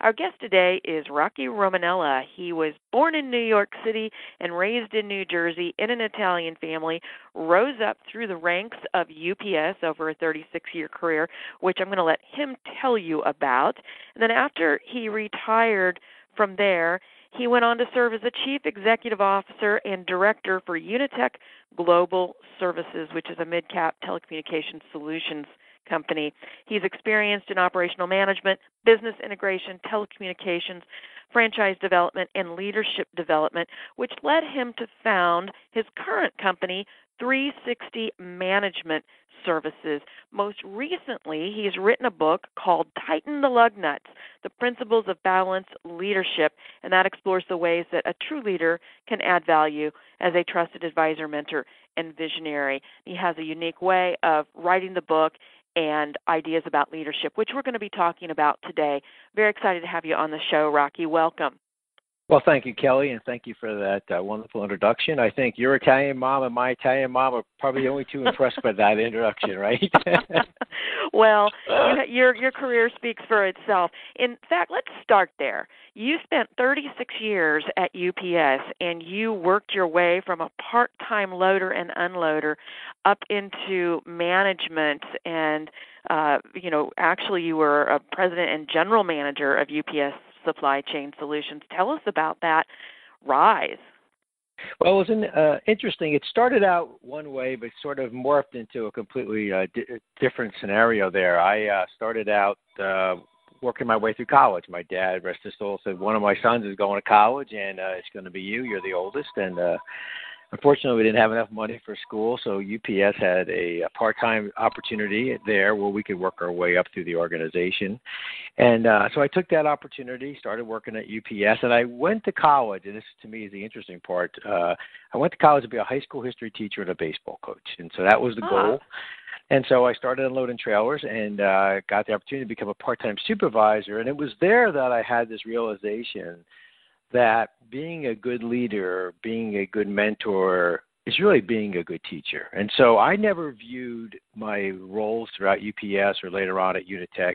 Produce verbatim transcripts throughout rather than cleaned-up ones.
Our guest today is Rocky Romanella. He was born in New York City and raised in New Jersey in an Italian family, rose up through the ranks of U P S over a thirty-six-year career, which I'm going to let him tell you about. And then after he retired from there, he went on to serve as the Chief Executive Officer and Director for Unitech Global Services, which is a mid-cap telecommunications solutions company. He's experienced in operational management, business integration, telecommunications, franchise development, and leadership development, which led him to found his current company, three sixty Management Services. Most recently, he's written a book called Tighten the Lug Nuts, The Principles of Balanced Leadership, and that explores the ways that a true leader can add value as a trusted advisor, mentor, and visionary. He has a unique way of writing the book and ideas about leadership, which we're going to be talking about today. Very excited to have you on the show, Rocky. Welcome. Well, thank you, Kelly, and thank you for that uh, wonderful introduction. I think your Italian mom and my Italian mom are probably the only two impressed by that introduction, right? Well, you, your your career speaks for itself. In fact, let's start there. You spent thirty-six years at U P S, and you worked your way from a part-time loader and unloader up into management, and uh, you know, actually, you were a president and general manager of U P S Supply Chain Solutions. Tell us about that rise. Well, it was an, uh, interesting. It started out one way, but sort of morphed into a completely uh, di- different scenario there. I uh, started out uh, working my way through college. My dad, rest his soul, said, one of my sons is going to college, and uh, it's going to be you. You're the oldest. And uh, unfortunately, we didn't have enough money for school, so U P S had a, a part-time opportunity there where we could work our way up through the organization. And uh, so I took that opportunity, started working at U P S, and I went to college, and this to me is the interesting part. Uh, I went to college to be a high school history teacher and a baseball coach, and so that was the uh-huh. goal. And so I started unloading trailers and uh, got the opportunity to become a part-time supervisor, and it was there that I had this realization that being a good leader, being a good mentor, is really being a good teacher. And so I never viewed my roles throughout U P S or later on at Unitech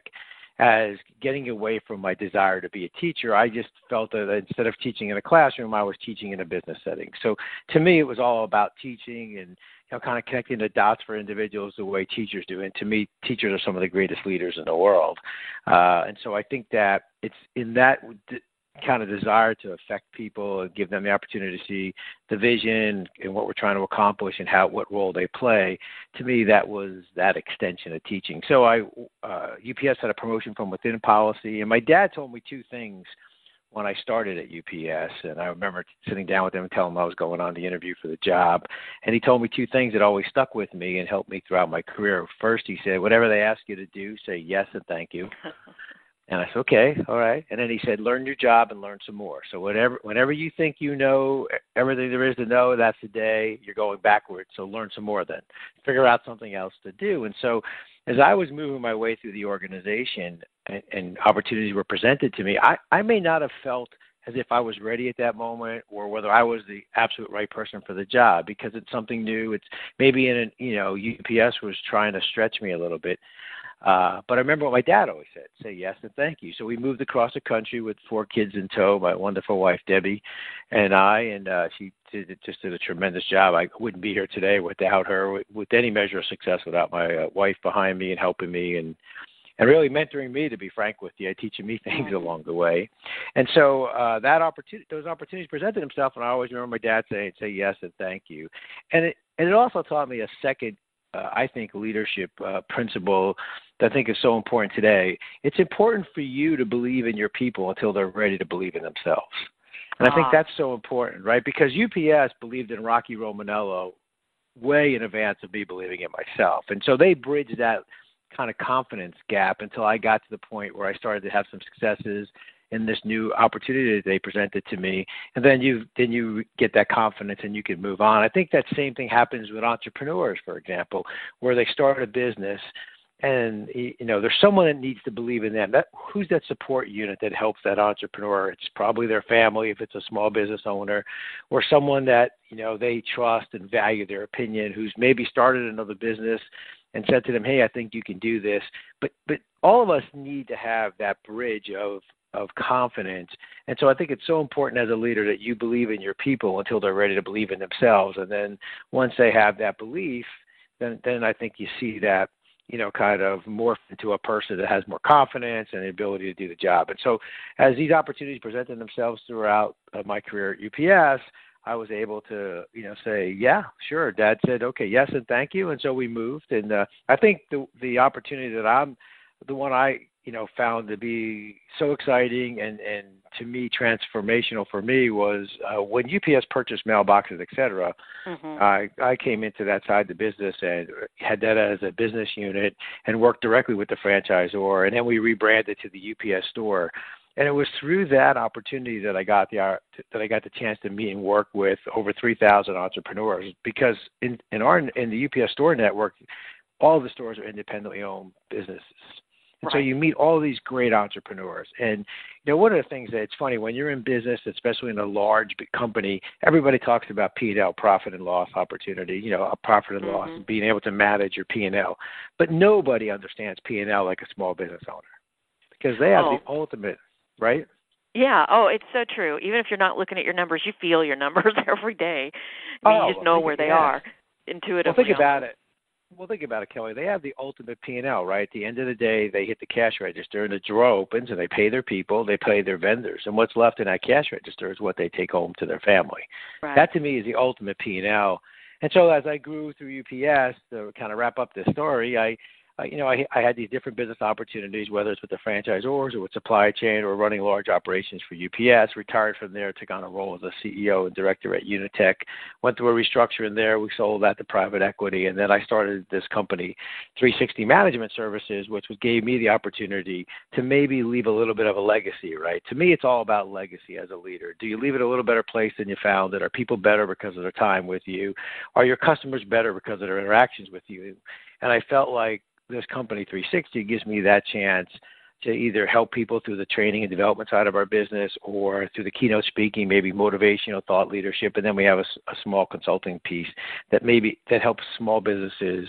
as getting away from my desire to be a teacher. I just felt that instead of teaching in a classroom, I was teaching in a business setting. So to me, it was all about teaching and, you know, kind of connecting the dots for individuals the way teachers do. And to me, teachers are some of the greatest leaders in the world. Uh, and so I think that it's in that – kind of desire to affect people and give them the opportunity to see the vision and what we're trying to accomplish and how what role they play. To me, that was that extension of teaching. So I uh, U P S had a promotion from within policy, and my dad told me two things when I started at U P S, and I remember sitting down with him and telling him I was going on the interview for the job, and he told me two things that always stuck with me and helped me throughout my career. First, he said, whatever they ask you to do, say yes and thank you. And I said, okay, all right. And then he said, learn your job and learn some more. So whatever, whenever you think you know everything there is to know, that's the day you're going backwards. So learn some more then. Figure out something else to do. And so as I was moving my way through the organization and, and opportunities were presented to me, I, I may not have felt as if I was ready at that moment or whether I was the absolute right person for the job because it's something new. It's maybe in an, you know, U P S was trying to stretch me a little bit. Uh, but I remember what my dad always said, say yes and thank you. So we moved across the country with four kids in tow, my wonderful wife, Debbie, and I, and uh, she did, just did a tremendous job. I wouldn't be here today without her, with, with any measure of success, without my uh, wife behind me and helping me and and really mentoring me, to be frank with you, teaching me things along the way. And so uh, that opportunity, those opportunities presented themselves, and I always remember my dad saying, say yes and thank you. And it, and it also taught me a second, uh, I think, leadership uh, principle that I think is so important today. It's important for you to believe in your people until they're ready to believe in themselves. And ah. I think that's so important, right? Because U P S believed in Rocky Romanella way in advance of me believing in myself. And so they bridged that kind of confidence gap until I got to the point where I started to have some successes in this new opportunity that they presented to me. And then you then you get that confidence and you can move on. I think that same thing happens with entrepreneurs, for example, where they start a business and, you know, there's someone that needs to believe in them. That, who's that support unit that helps that entrepreneur? It's probably their family if it's a small business owner, or someone that, you know, they trust and value their opinion, who's maybe started another business and said to them, hey, I think you can do this. But but all of us need to have that bridge of of confidence. And so I think it's so important as a leader that you believe in your people until they're ready to believe in themselves. And then once they have that belief, then then I think you see that, you know, kind of morph into a person that has more confidence and the ability to do the job. And so as these opportunities presented themselves throughout my career at U P S, I was able to, you know, say, yeah, sure. Dad said, okay, yes, and thank you. And so we moved. And uh, I think the the opportunity that I'm, the one I, you know, found to be so exciting and, and to me transformational for me was uh, when U P S purchased mailboxes, et cetera, mm-hmm. I, I came into that side of the business and had that as a business unit and worked directly with the franchisor. And then we rebranded to the U P S store. And it was through that opportunity that I got the that I got the chance to meet and work with over three thousand entrepreneurs, because in, in our in the U P S store network, all the stores are independently owned businesses. And right. So you meet all these great entrepreneurs. And you know, one of the things that it's funny when you're in business, especially in a large company, everybody talks about P and L, profit and loss opportunity, you know, a profit and mm-hmm. loss, and being able to manage your P and L. But nobody understands P and L like a small business owner, because they have oh. the ultimate. Right? Yeah. Oh, it's so true. Even if you're not looking at your numbers, you feel your numbers every day. I mean, oh, you just know where they yeah. are intuitively. Well, think about it. Well, think about it, Kelly. They have the ultimate P and L, right? At the end of the day, they hit the cash register, and the drawer opens, and they pay their people, they pay their vendors, and what's left in that cash register is what they take home to their family. Right. That, to me, is the ultimate P and L. And so as I grew through U P S, to kind of wrap up this story, I – Uh, you know, I, I had these different business opportunities, whether it's with the franchisors or with supply chain or running large operations for U P S. Retired from there, took on a role as a C E O and director at Unitech. Went through a restructuring there. We sold that to private equity. And then I started this company, three sixty Management Services, which gave me the opportunity to maybe leave a little bit of a legacy, right? To me, it's all about legacy as a leader. Do you leave it a little better place than you found it? Are people better because of their time with you? Are your customers better because of their interactions with you? And I felt like this company, three sixty, gives me that chance to either help people through the training and development side of our business or through the keynote speaking, maybe motivational thought leadership. And then we have a, a small consulting piece that maybe that helps small businesses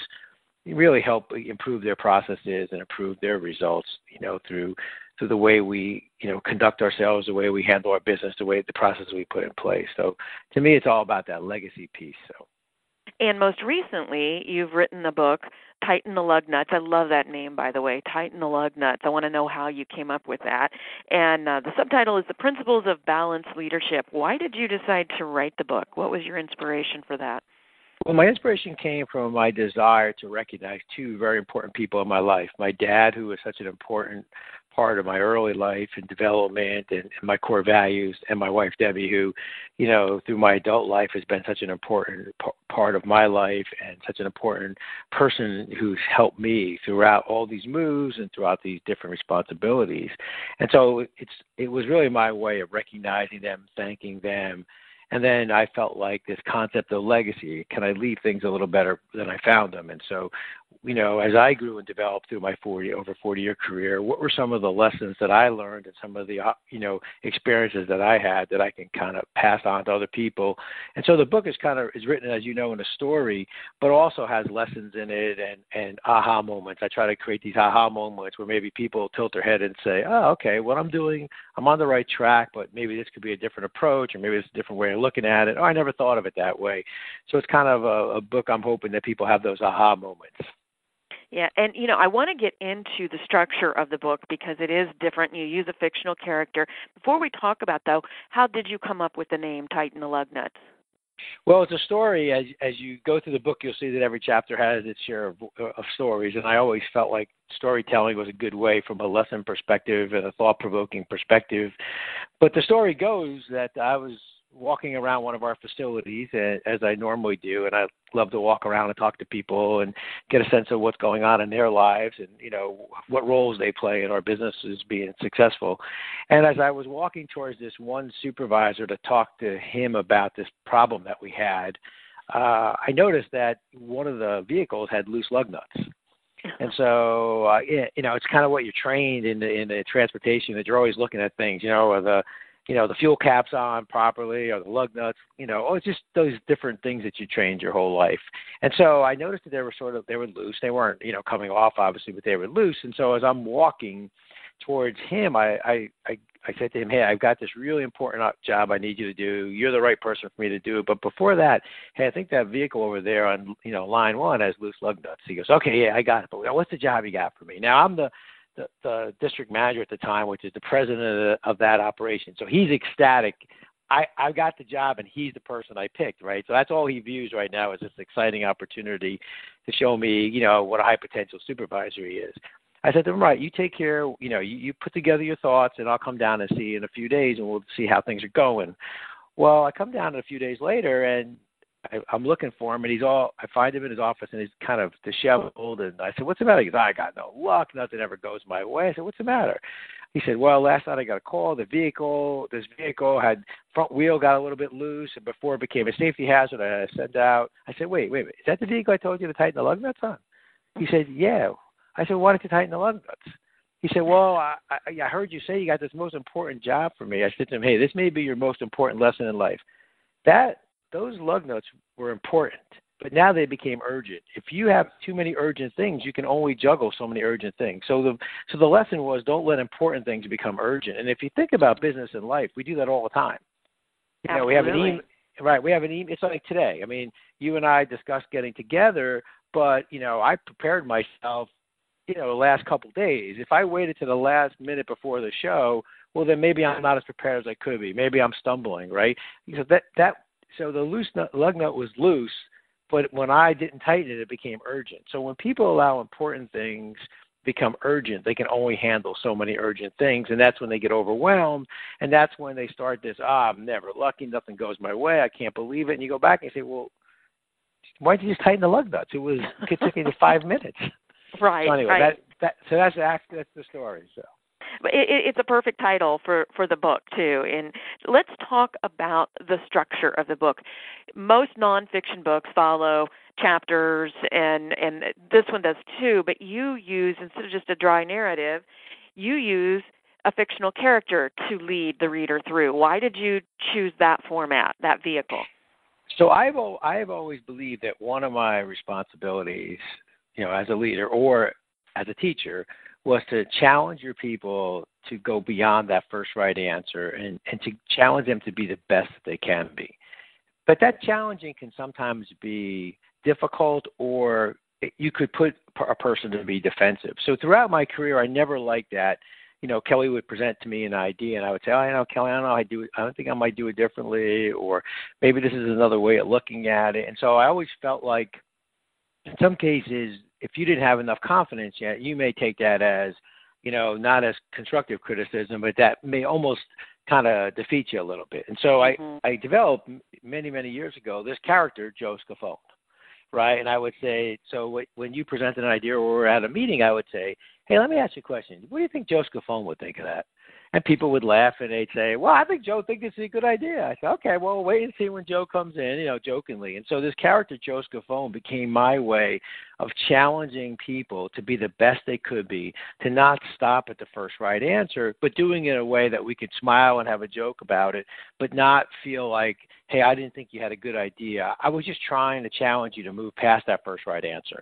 really help improve their processes and improve their results, you know, through through the way we, you know, conduct ourselves, the way we handle our business, the way the process we put in place. So to me, it's all about that legacy piece. So. And most recently, you've written the book, Tighten the Lug Nuts. I love that name, by the way, Tighten the Lug Nuts. I want to know how you came up with that. And uh, the subtitle is The Principles of Balanced Leadership. Why did you decide to write the book? What was your inspiration for that? Well, my inspiration came from my desire to recognize two very important people in my life. My dad, who was such an important part of my early life and development and, and my core values, and my wife, Debbie, who, you know, through my adult life has been such an important p- part of my life and such an important person who's helped me throughout all these moves and throughout these different responsibilities. And so it's it was really my way of recognizing them, thanking them. And then I felt like this concept of legacy, can I leave things a little better than I found them? And so, you know, as I grew and developed through my forty over forty year career, what were some of the lessons that I learned and some of the, you know, experiences that I had that I can kind of pass on to other people? And so the book is kind of is written, as you know, in a story, but also has lessons in it and, and aha moments. I try to create these aha moments where maybe people tilt their head and say, oh, okay, what I'm doing, I'm on the right track, but maybe this could be a different approach, or maybe it's a different way of looking at it. Oh, I never thought of it that way. So it's kind of a, a book I'm hoping that people have those aha moments. Yeah, and, you know, I want to get into the structure of the book because it is different. You use a fictional character. Before we talk about, though, how did you come up with the name Tighten the Lug Nuts? Well, it's a story. As as you go through the book, you'll see that every chapter has its share of, of stories, and I always felt like storytelling was a good way from a lesson perspective and a thought-provoking perspective. But the story goes that I was walking around one of our facilities as I normally do, and I love to walk around and talk to people and get a sense of what's going on in their lives and, you know, what roles they play in our businesses being successful. And as I was walking towards this one supervisor to talk to him about this problem that we had, uh, I noticed that one of the vehicles had loose lug nuts. And so, uh, you know, it's kind of what you're trained in the, in the transportation, that you're always looking at things, you know, or the, you know, the fuel cap's on properly, or the lug nuts, you know, or just those different things that you trained your whole life. And so I noticed that they were sort of, they were loose. They weren't, you know, coming off, obviously, but they were loose. And so as I'm walking towards him, I, I, I, I said to him, hey, I've got this really important job I need you to do. You're the right person for me to do it. But before that, hey, I think that vehicle over there on, you know, line one has loose lug nuts. He goes, okay, yeah, I got it. But what's the job you got for me? Now, I'm the, the, the district manager at the time, which is the president of, the, of that operation. So he's ecstatic. I, I got the job, and he's the person I picked, right? So that's all he views right now is this exciting opportunity to show me, you know, what a high potential supervisor he is. I said to him, right, you take care, you know, you, you put together your thoughts, and I'll come down and see you in a few days, and we'll see how things are going. Well, I come down a few days later, and I, I'm looking for him, and he's all, I find him in his office, and he's kind of disheveled, and I said, what's the matter? He goes, I got no luck, nothing ever goes my way. I said, what's the matter? He said, well, last night I got a call, the vehicle, this vehicle had, front wheel got a little bit loose, and before it became a safety hazard, I sent out, I said, wait, wait, wait, is that the vehicle I told you to tighten the lug nuts on? He said, yeah. I said, why don't you tighten the lug nuts? He said, well, I, I, I heard you say you got this most important job for me. I said to him, hey, this may be your most important lesson in life. That those lug nuts were important, but now they became urgent. If you have too many urgent things, you can only juggle so many urgent things. So the so the lesson was, don't let important things become urgent. And if you think about business and life, we do that all the time. You know, we have an email, right? We have an email. It's like today. I mean, you and I discussed getting together, but you know, I prepared myself. You know, the last couple of days, if I waited to the last minute before the show, well, then maybe I'm not as prepared as I could be. Maybe I'm stumbling, right? So that, that, so the loose nut, lug nut was loose, but when I didn't tighten it, it became urgent. So when people allow important things become urgent, they can only handle so many urgent things, and that's when they get overwhelmed, and that's when they start this, ah, I'm never lucky, nothing goes my way, I can't believe it, and you go back and you say, well, why did you just tighten the lug nuts? It was, it took me five minutes. Right. So anyway, right. That, that, so that's actually, that's the story. So. It, it, it's a perfect title for, for the book, too. And let's talk about the structure of the book. Most nonfiction books follow chapters, and, and this one does, too. But you use, instead of just a dry narrative, you use a fictional character to lead the reader through. Why did you choose that format, that vehicle? So I've, I've always believed that one of my responsibilities, you know, as a leader or as a teacher, was to challenge your people to go beyond that first right answer and, and to challenge them to be the best that they can be. But that challenging can sometimes be difficult, or you could put a person to be defensive. So throughout my career, I never liked that. You know, Kelly would present to me an idea, and I would say, "Oh, you know, Kelly, I don't know, I do, I don't think I might do it differently, or maybe this is another way of looking at it." And so I always felt like, in some cases, if you didn't have enough confidence yet, you may take that as, you know, not as constructive criticism, but that may almost kind of defeat you a little bit. And so mm-hmm. I, I developed many, many years ago this character, Joe Scafone, right? And I would say, so w- when you present an idea or we're at a meeting, I would say, hey, let me ask you a question. What do you think Joe Scafone would think of that? And people would laugh, and they'd say, well, I think Joe thinks this is a good idea. I said, okay, well, wait and see when Joe comes in, you know, jokingly. And so this character, Joe Scafone, became my way of challenging people to be the best they could be, to not stop at the first right answer, but doing it in a way that we could smile and have a joke about it, but not feel like, hey, I didn't think you had a good idea. I was just trying to challenge you to move past that first right answer.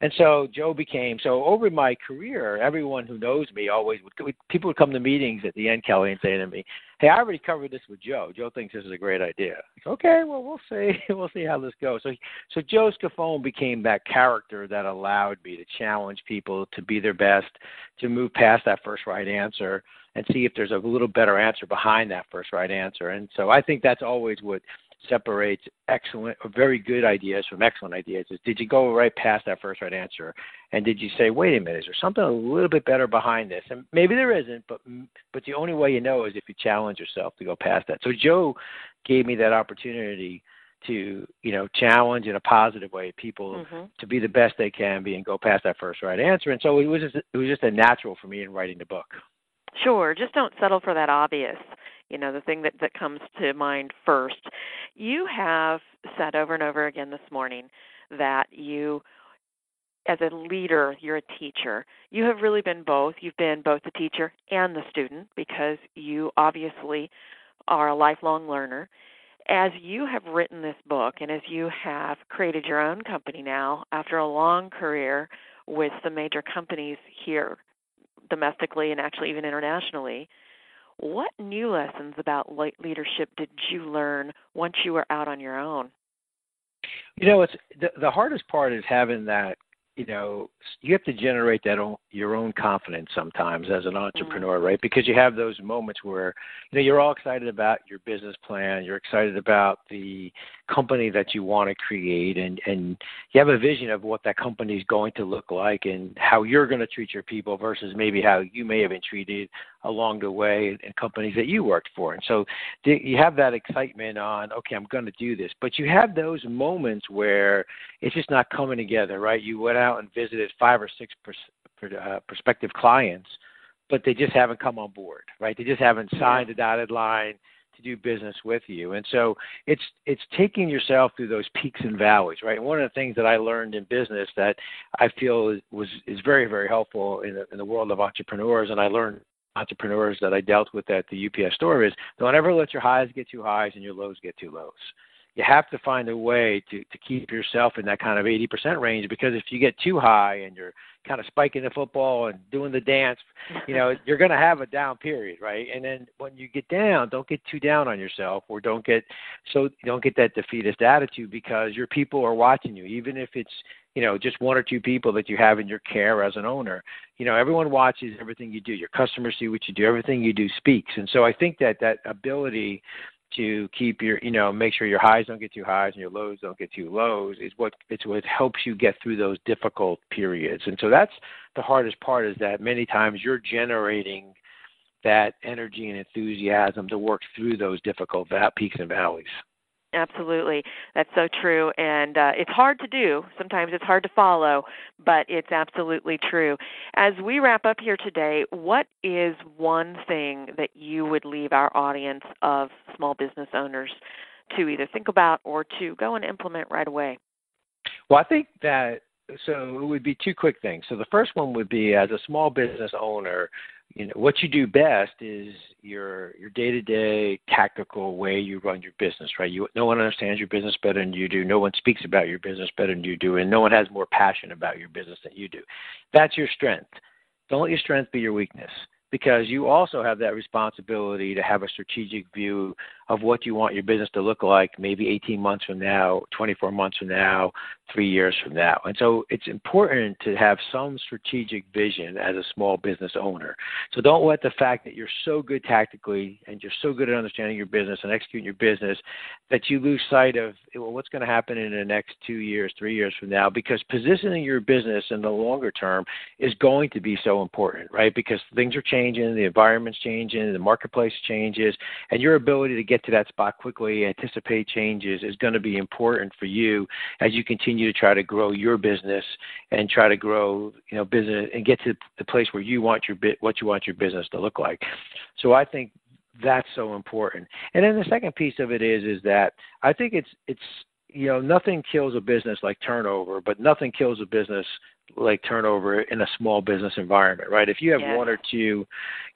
And so Joe became, so over my career, everyone who knows me always, would people would come to meetings at the end, Kelly, and say to me, hey, I already covered this with Joe. Joe thinks this is a great idea. Said, okay, well, we'll see. We'll see how this goes. So so Joe Scafone became that character that allowed me to challenge people to be their best, to move past that first right answer and see if there's a little better answer behind that first right answer. And so I think that's always what separates excellent or very good ideas from excellent ideas is, did you go right past that first right answer? And did you say, wait a minute, is there something a little bit better behind this? And maybe there isn't, but but the only way you know is if you challenge yourself to go past that. So Joe gave me that opportunity to, you know, challenge in a positive way people mm-hmm. to be the best they can be and go past that first right answer. And so it was just, it was just a natural for me in writing the book. Sure. Just don't settle for that obvious, you know, the thing that, that comes to mind first. You have said over and over again this morning that you, as a leader, you're a teacher. You have really been both. You've been both the teacher and the student because you obviously are a lifelong learner. As you have written this book and as you have created your own company now after a long career with some major companies here domestically and actually even internationally, what new lessons about leadership did you learn once you were out on your own? You know, it's the, the hardest part is having that, you know, you have to generate that own, your own confidence sometimes as an entrepreneur, mm-hmm. right? Because you have those moments where, you know, you're all excited about your business plan. You're excited about the company that you want to create. And, and you have a vision of what that company is going to look like and how you're going to treat your people versus maybe how you may have been treated along the way in companies that you worked for. And so you have that excitement on, okay, I'm going to do this. But you have those moments where it's just not coming together, right? You went out and visited five or six pers- per, uh, prospective clients, but they just haven't come on board, right? They just haven't signed a dotted line to do business with you. And so it's it's taking yourself through those peaks and valleys, right? And one of the things that I learned in business that I feel is, was, is very, very helpful in the, in the world of entrepreneurs, and I learned entrepreneurs that I dealt with at the U P S store is don't ever let your highs get too highs and your lows get too lows. You have to find a way to, to keep yourself in that kind of eighty percent range, because if you get too high and you're kind of spiking the football and doing the dance, you know, you're going to have a down period, right? And then when you get down, don't get too down on yourself, or don't get so don't get that defeatist attitude, because your people are watching you, even if it's, you know, just one or two people that you have in your care as an owner. You know, everyone watches everything you do. Your customers see what you do. Everything you do speaks. And so I think that that ability to keep your, you know, make sure your highs don't get too highs and your lows don't get too lows is what, it's what helps you get through those difficult periods. And so that's the hardest part, is that many times you're generating that energy and enthusiasm to work through those difficult peaks and valleys. Absolutely. That's so true. And uh, it's hard to do. Sometimes it's hard to follow, but it's absolutely true. As we wrap up here today, what is one thing that you would leave our audience of small business owners to either think about or to go and implement right away? Well, I think that, so it would be two quick things. So the first one would be, as a small business owner, you know, what you do best is your your day-to-day tactical way you run your business, right? You, no one understands your business better than you do. No one speaks about your business better than you do, and no one has more passion about your business than you do. That's your strength. Don't let your strength be your weakness, because you also have that responsibility to have a strategic view of what you want your business to look like maybe eighteen months from now, twenty-four months from now, three years from now. And so it's important to have some strategic vision as a small business owner. So don't let the fact that you're so good tactically and you're so good at understanding your business and executing your business that you lose sight of, well, what's going to happen in the next two years, three years from now, because positioning your business in the longer term is going to be so important, right? Because things are changing, the environment's changing, the marketplace changes, and your ability to get to that spot quickly, anticipate changes, is going to be important for you as you continue to try to grow your business and try to grow, you know, business and get to the place where you want your bit, what you want your business to look like. So I think that's so important. And then the second piece of it is, is that I think it's, it's, you know, nothing kills a business like turnover, but nothing kills a business like turnover in a small business environment, right? If you have yeah. one or two,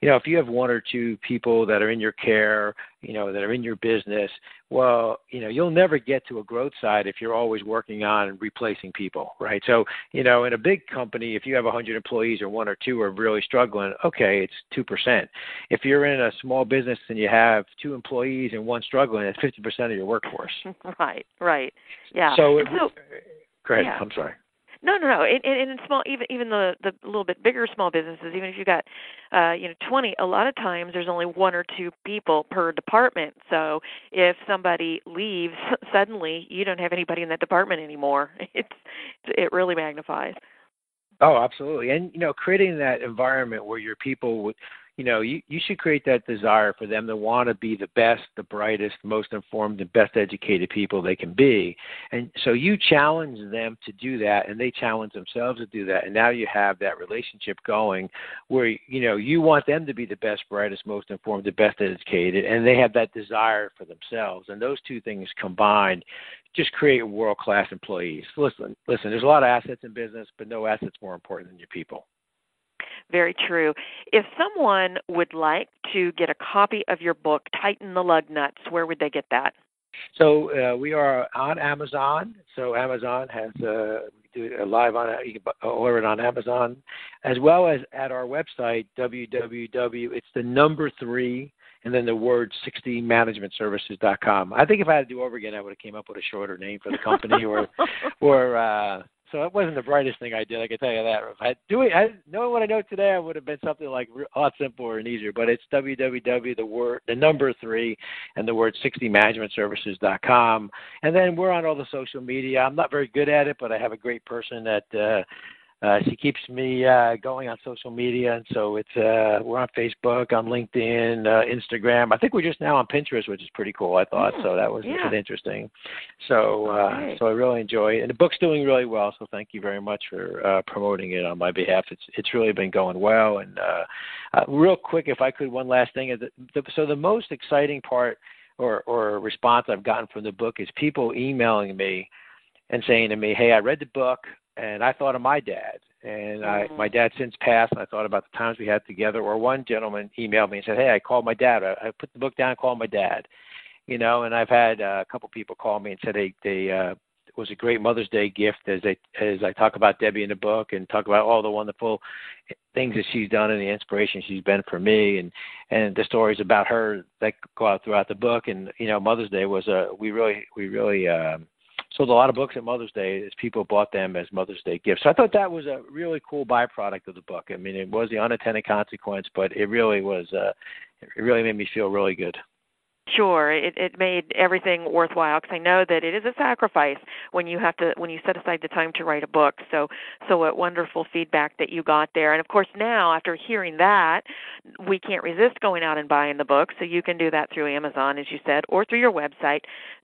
you know, if you have one or two people that are in your care, you know, that are in your business, well, you know, you'll never get to a growth side if you're always working on replacing people, right? So, you know, in a big company, if you have one hundred employees or one or two are really struggling, okay, it's two percent. If you're in a small business and you have two employees and one struggling, it's fifty percent of your workforce. Right, right. Yeah. So, so go ahead. Yeah. I'm sorry. No, no, no. And in, in, in small, even even the, the little bit bigger small businesses, even if you've got, uh, you know, twenty, a lot of times there's only one or two people per department. So if somebody leaves suddenly, you don't have anybody in that department anymore. It's it really magnifies. Oh, absolutely. And you know, creating that environment where your people would, you know, you, you should create that desire for them to want to be the best, the brightest, most informed, and best educated people they can be. And so you challenge them to do that, and they challenge themselves to do that. And now you have that relationship going where, you know, you want them to be the best, brightest, most informed, the best educated, and they have that desire for themselves. And those two things combined just create world-class employees. Listen, listen, there's a lot of assets in business, but no asset's more important than your people. Very true. If someone would like to get a copy of your book, Tighten the Lug Nuts, where would they get that? So uh, we are on Amazon. So Amazon has uh, we do it live on you can order it on Amazon, as well as at our website www. It's the number three and then the word sixty management services dot com. I think if I had to do over again, I would have came up with a shorter name for the company or or. Uh, So it wasn't the brightest thing I did, I can tell you that. If I do it, I, knowing what I know today, I would have been something like a lot simpler and easier. But it's www, the word, the number three, and the word sixty management services dot com. And then we're on all the social media. I'm not very good at it, but I have a great person that uh, uh, she keeps me uh, going on social media. And so it's uh, we're on Facebook, on LinkedIn, uh, Instagram. I think we're just now on Pinterest, which is pretty cool, I thought. Mm, so that was yeah. interesting. So, uh, right. so I really enjoy it. And the book's doing really well, so thank you very much for uh, promoting it on my behalf. It's it's really been going well. And uh, uh, real quick, if I could, one last thing. The, the, so the most exciting part or, or response I've gotten from the book is people emailing me and saying to me, hey, I read the book, and I thought of my dad. And I, my dad since passed, and I thought about the times we had together. Or one gentleman emailed me and said, hey, I called my dad. I, I put the book down and called my dad. You know, and I've had uh, a couple people call me and said they, they uh, it was a great Mother's Day gift as they, as I talk about Debbie in the book and talk about all the wonderful things that she's done and the inspiration she's been for me and, and the stories about her that go out throughout the book. And, you know, Mother's Day was a, we really, we really, um, sold a lot of books at Mother's Day as people bought them as Mother's Day gifts. So I thought that was a really cool byproduct of the book. I mean, it was the unintended consequence, but it really was, uh, it really made me feel really good. Sure. It, it made everything worthwhile because I know that it is a sacrifice when you have to when you set aside the time to write a book. So so what wonderful feedback that you got there. And, of course, now after hearing that, we can't resist going out and buying the book. So you can do that through Amazon, as you said, or through your website,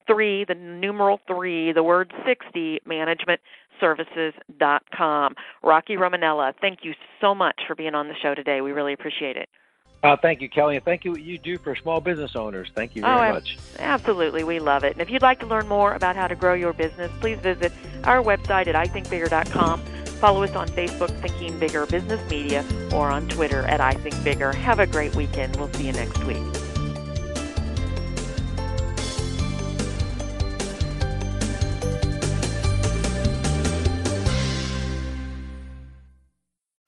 three, the numeral three, the word sixty, management services dot com. Rocky Romanella, thank you so much for being on the show today. We really appreciate it. Uh, thank you, Kelly, and thank you what you do for small business owners. Thank you very oh, much. Absolutely. We love it. And if you'd like to learn more about how to grow your business, please visit our website at i think bigger dot com. Follow us on Facebook, Thinking Bigger Business Media, or on Twitter at i think bigger. Have a great weekend. We'll see you next week.